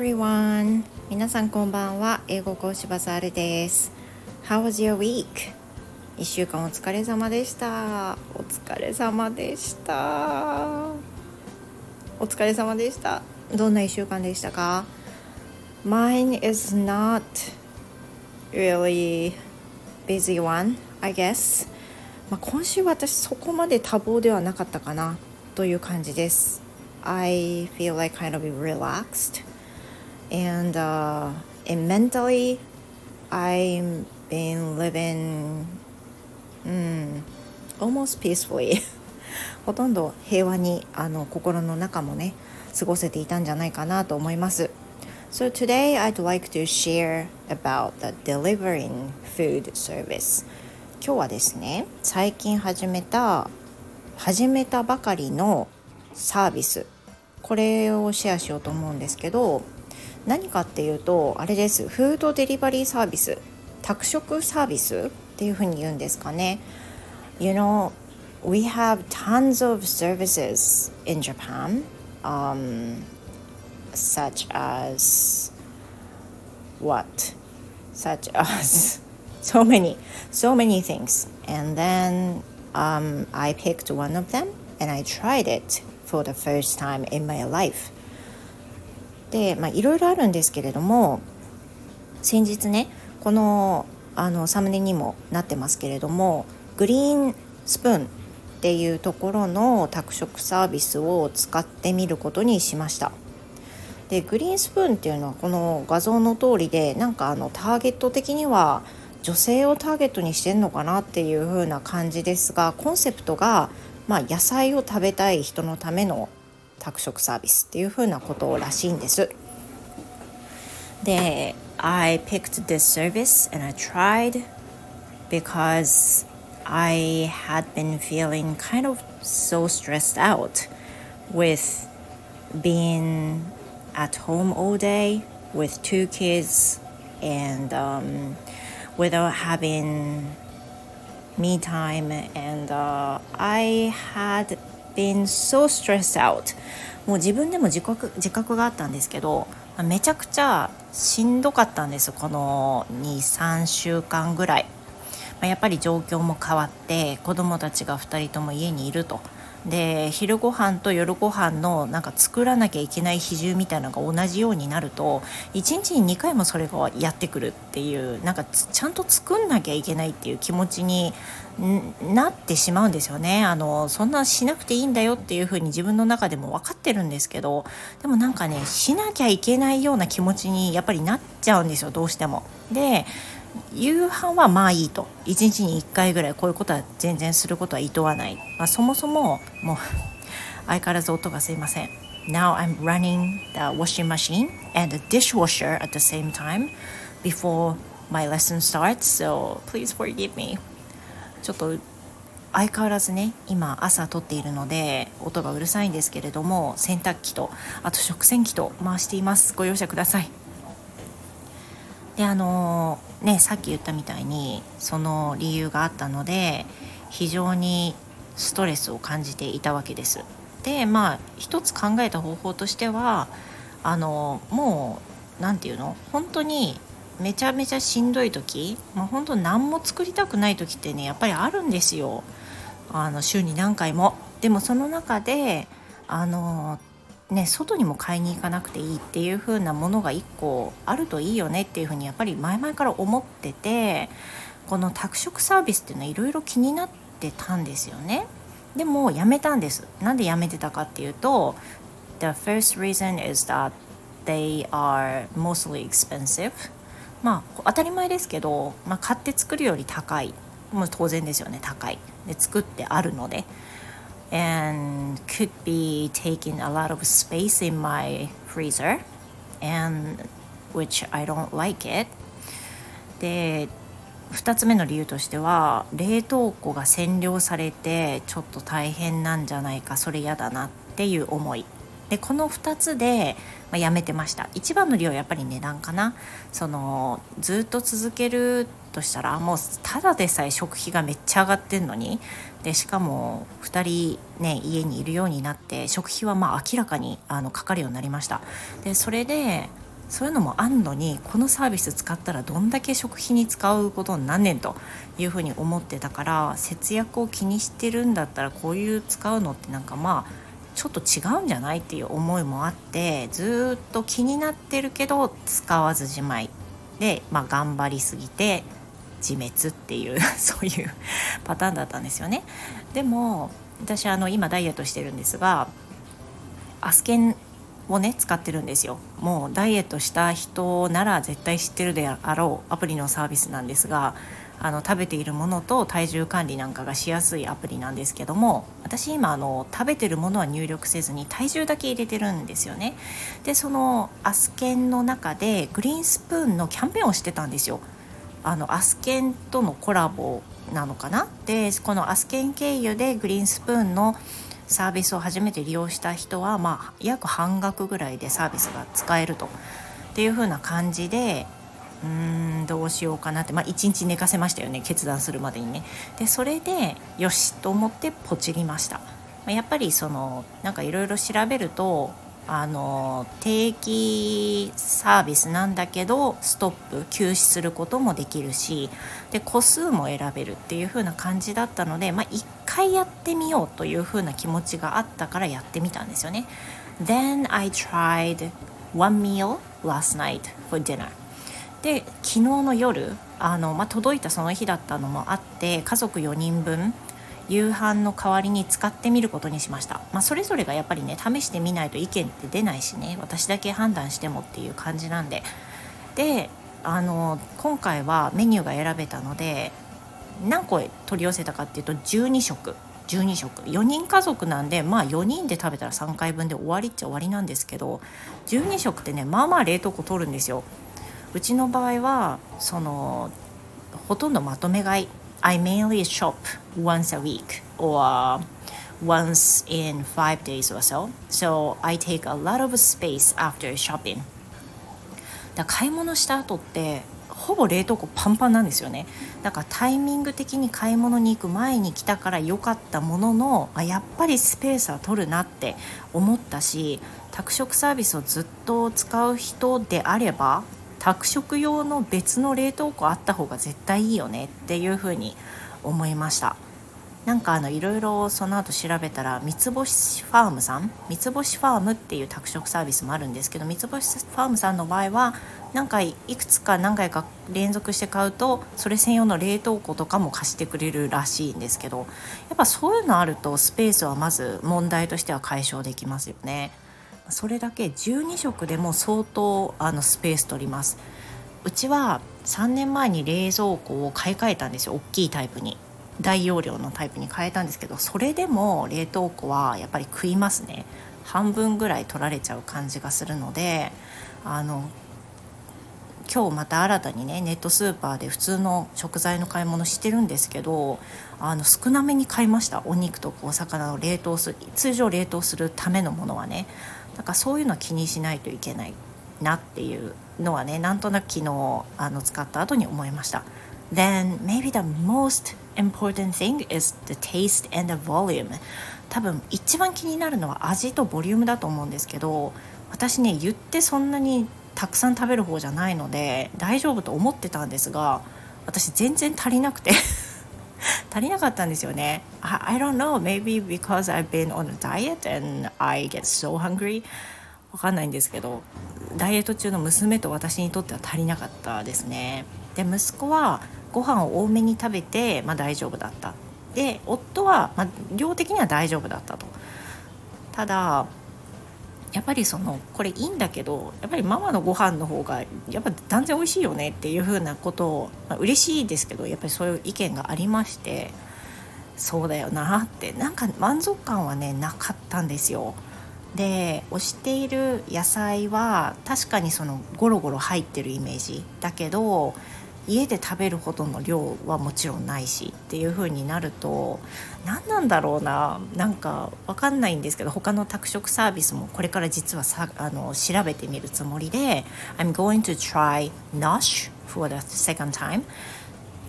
everyone. 皆さんこんばんは。英語講師バザールです。How was your week? 1週間お疲れ様でした。お疲れ様でした。お疲れ様でした。どんな1週間でしたか？ Mine is not really busy one, I guess. 今週は私そこまで多忙ではなかったかなという感じです。I feel like kind of relaxed and mentally I've been living almost peacefully ほとんど平和に心の中もね過ごせていたんじゃないかなと思います。 So today I'd like to share about the delivering food service。 今日はですね、最近始めたばかりのサービス、これをシェアしようと思うんですけど、何かっていうとあれです。フードデリバリーサービス、宅食サービスっていうふうに言うんですかね。 You know, we have tons of services in Japan、such as what? Such as so many things. And then、I picked one of them and I tried it.For the first time in my life. で、いろいろあるんですけれども、先日ね、この、サムネにもなってますけれども、グリーンスプーンっていうところの宅食サービスを使ってみることにしました。で、グリーンスプーンっていうのはこの画像の通りで、なんかターゲット的には女性をターゲットにしてんのかなっていう風な感じですが、コンセプトが野菜を食べたい人のための宅食サービスっていう風なことらしいんです。で、I picked this service and I tried because I had been feeling kind of so stressed out with being at home all day with two kids and、without having me time and、I had been so stressed out。 もう自分でも自覚があったんですけど、めちゃくちゃしんどかったんです。この 2,3 週間ぐらい、やっぱり状況も変わって、子供たちが2人とも家にいると。で、昼ご飯と夜ご飯のなんか作らなきゃいけない比重みたいなのが同じようになると、1日に2回もそれがやってくるっていう、なんかちゃんと作んなきゃいけないっていう気持ちになってしまうんですよね。そんなしなくていいんだよっていうふうに自分の中でも分かってるんですけど、でもなんかね、しなきゃいけないような気持ちにやっぱりなっちゃうんですよ、どうしても。で、夕飯はいいと、1日に1回ぐらいこういうことは全然することはいとわない、そもそももう相変わらず音がすいません。 Now I'm running the washing machine and the dishwasher at the same time before my lesson starts, so please forgive me。 ちょっと相変わらずね、今朝撮っているので音がうるさいんですけれども、洗濯機とあと食洗機と回しています。ご容赦ください。で、さっき言ったみたいにその理由があったので、非常にストレスを感じていたわけです。で、一つ考えた方法としては、もうなんていうの、本当にめちゃめちゃしんどい時、本当何も作りたくない時ってね、やっぱりあるんですよ、週に何回も。でもその中で外にも買いに行かなくていいっていう風なものが1個あるといいよねっていう風にやっぱり前々から思ってて、この宅食サービスっていうのはいろいろ気になってたんですよね。でもやめたんです。なんでやめてたかっていうと、 The first reason is that they are mostly expensive。 当たり前ですけど、買って作るより高い、もう当然ですよね、高いで作ってあるので、and could be taking a lot of space in my freezer, and which I don't like it。 で、2つ目の理由としては、冷凍庫が占領されてちょっと大変なんじゃないか、それ嫌だなっていう思いで、この2つでやめてました。一番の理由はやっぱり値段かな。ずっと続けるとしたら、もうただでさえ食費がめっちゃ上がってんのに、でしかも2人、ね、家にいるようになって、食費は明らかにかかるようになりました。で、それでそういうのもあんのに、このサービス使ったらどんだけ食費に使うことになんねんというふうに思ってたから、節約を気にしてるんだったらこういう使うのってなんかまあちょっと違うんじゃないっていう思いもあって、ずっと気になってるけど使わずじまいで、頑張りすぎて自滅っていうそういうパターンだったんですよね。でも私今ダイエットしてるんですが、アスケンをね使ってるんですよ。もうダイエットした人なら絶対知ってるであろうアプリのサービスなんですが、食べているものと体重管理なんかがしやすいアプリなんですけども、私今食べてるものは入力せずに体重だけ入れてるんですよね。でそのアスケンの中でグリーンスプーンのキャンペーンをしてたんですよ。アスケンとのコラボなのかな。でこのアスケン経由でグリーンスプーンのサービスを初めて利用した人は、約半額ぐらいでサービスが使えるとっていう風な感じで、どうしようかなって、1日寝かせましたよね、決断するまでにね。でそれでよしと思ってポチりました。やっぱりなんかいろいろ調べると定期サービスなんだけどストップ休止することもできるし、で個数も選べるっていう風な感じだったので、1回やってみようという風な気持ちがあったからやってみたんですよね。 Then I tried one meal last night for dinner で昨日の夜届いたその日だったのもあって、家族4人分夕飯の代わりに使ってみることにしました。それぞれがやっぱりね試してみないと意見って出ないしね、私だけ判断してもっていう感じなんで。で今回はメニューが選べたので何個取り寄せたかっていうと12食、4人家族なんで4人で食べたら3回分で終わりっちゃ終わりなんですけど、12食ってね冷凍庫取るんですよ。うちの場合はほとんどまとめ買い。I mainly shop once a week or once in 5 days or so. So I take a lot of space after shopping. だ買い物した後ってほぼ冷凍庫パンパンなんですよね。だからタイミング的に買い物に行く前に来たから良かったものの、やっぱりスペースは取るなって思ったし、宅食サービスをずっと使う人であれば宅食用の別の冷凍庫あった方が絶対いいよねっていうふうに思いました。なんかいろいろその後調べたら、三つ星ファームっていう宅食サービスもあるんですけど、三つ星ファームさんの場合は何回か連続して買うとそれ専用の冷凍庫とかも貸してくれるらしいんですけど、やっぱそういうのあるとスペースはまず問題としては解消できますよね。それだけ12食でも相当スペース取ります。うちは3年前に冷蔵庫を買い替えたんですよ。大きいタイプに、大容量のタイプに変えたんですけど、それでも冷凍庫はやっぱり食いますね。半分ぐらい取られちゃう感じがするので、今日また新たにねネットスーパーで普通の食材の買い物してるんですけど、少なめに買いました。お肉とかお魚を通常冷凍するためのものはね。だからそういうのは気にしないといけないなっていうのはね、なんとなく昨日使った後に思いました。 Then maybe the most important thing is the taste and the volume。 多分一番気になるのは味とボリュームだと思うんですけど、私ね言ってそんなにたくさん食べる方じゃないので大丈夫と思ってたんですが、私全然足りなくて足りなかったんですよね。 I don't know, maybe because I've been on a diet and I get so hungry。 わかんないんですけど、ダイエット中の娘と私にとっては足りなかったですね。で息子はご飯を多めに食べて、大丈夫だった。で夫は、量的には大丈夫だったと。ただやっぱりこれいいんだけど、やっぱりママのご飯の方がやっぱ断然美味しいよねっていうふうなことを、嬉しいですけどやっぱりそういう意見がありまして、そうだよなってなんか満足感はねなかったんですよ。で推している野菜は確かにゴロゴロ入ってるイメージだけど、家で食べるほどの量はもちろんないしっていう風になると、何なんだろうな、なんか分かんないんですけど、他の宅食サービスもこれから実は調べてみるつもりで、 I'm going to try Nosh for the second time。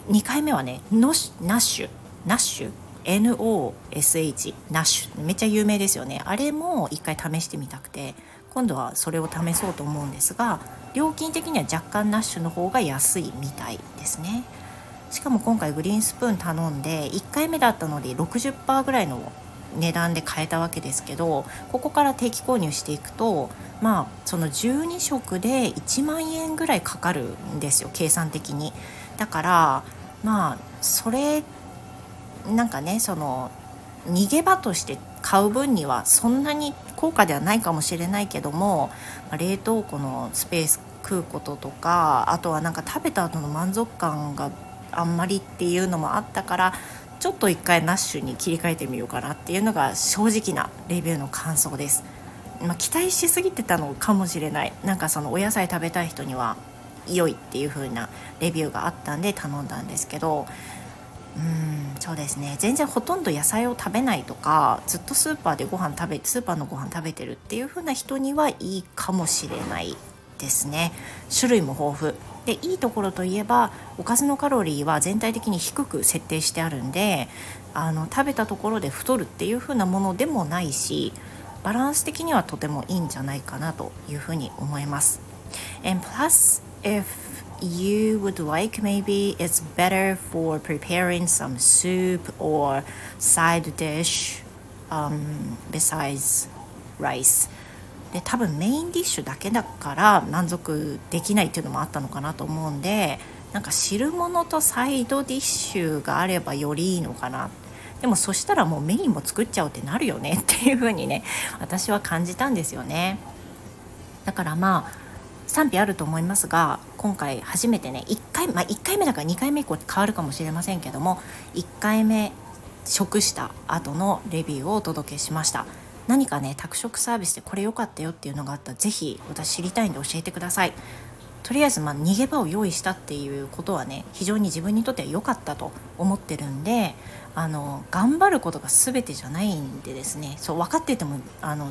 2回目はねナッシュ NOSH ナッシュめっちゃ有名ですよね。あれも1回試してみたくて、今度はそれを試そうと思うんですが、料金的には若干ナッシュの方が安いみたいですね。しかも今回グリーンスプーン頼んで1回目だったので 60% ぐらいの値段で買えたわけですけど、ここから定期購入していくと、その12食で1万円ぐらいかかるんですよ、計算的に。だからそれなんかね、その逃げ場として買う分にはそんなに高価ではないかもしれないけども、冷凍庫のスペース食うこととか、あとはなんか食べた後の満足感があんまりっていうのもあったから、ちょっと一回ナッシュに切り替えてみようかなっていうのが正直なレビューの感想です。期待しすぎてたのかもしれない。なんかそのお野菜食べたい人には良いっていう風なレビューがあったんで頼んだんですけど、そうですね、全然ほとんど野菜を食べないとか、ずっとスーパーのご飯食べてるっていう風な人にはいいかもしれないですね。種類も豊富で、いいところといえばおかずのカロリーは全体的に低く設定してあるんで、食べたところで太るっていう風なものでもないし、バランス的にはとてもいいんじゃないかなという風に思います。 And plus, if you would like, maybe it's better for preparing some soup or side dish, besides rice.で、多分メインディッシュだけだから満足できないっていうのもあったのかなと思うんで、なんか汁物とサイドディッシュがあればよりいいのかな。でもそしたらもうメインも作っちゃおうってなるよねっていう風にね、私は感じたんですよね。だから賛否あると思いますが、今回初めてね、1回目だから2回目以降変わるかもしれませんけども、1回目食した後のレビューをお届けしました。何かね、宅食サービスでこれ良かったよっていうのがあったら、ぜひ私知りたいんで教えてください。とりあえず逃げ場を用意したっていうことはね、非常に自分にとっては良かったと思ってるんで、頑張ることが全てじゃないんでですね、そう分かってても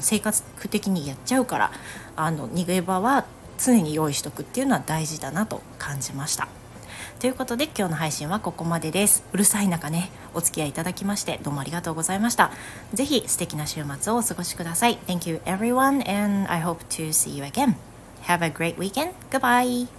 生活的にやっちゃうから、逃げ場は常に用意しとくっていうのは大事だなと感じました。ということで今日の配信はここまでです。うるさい中ね、お付き合いいただきましてどうもありがとうございました。ぜひ素敵な週末をお過ごしください。 Thank you everyone and I hope to see you again. Have a great weekend. Goodbye.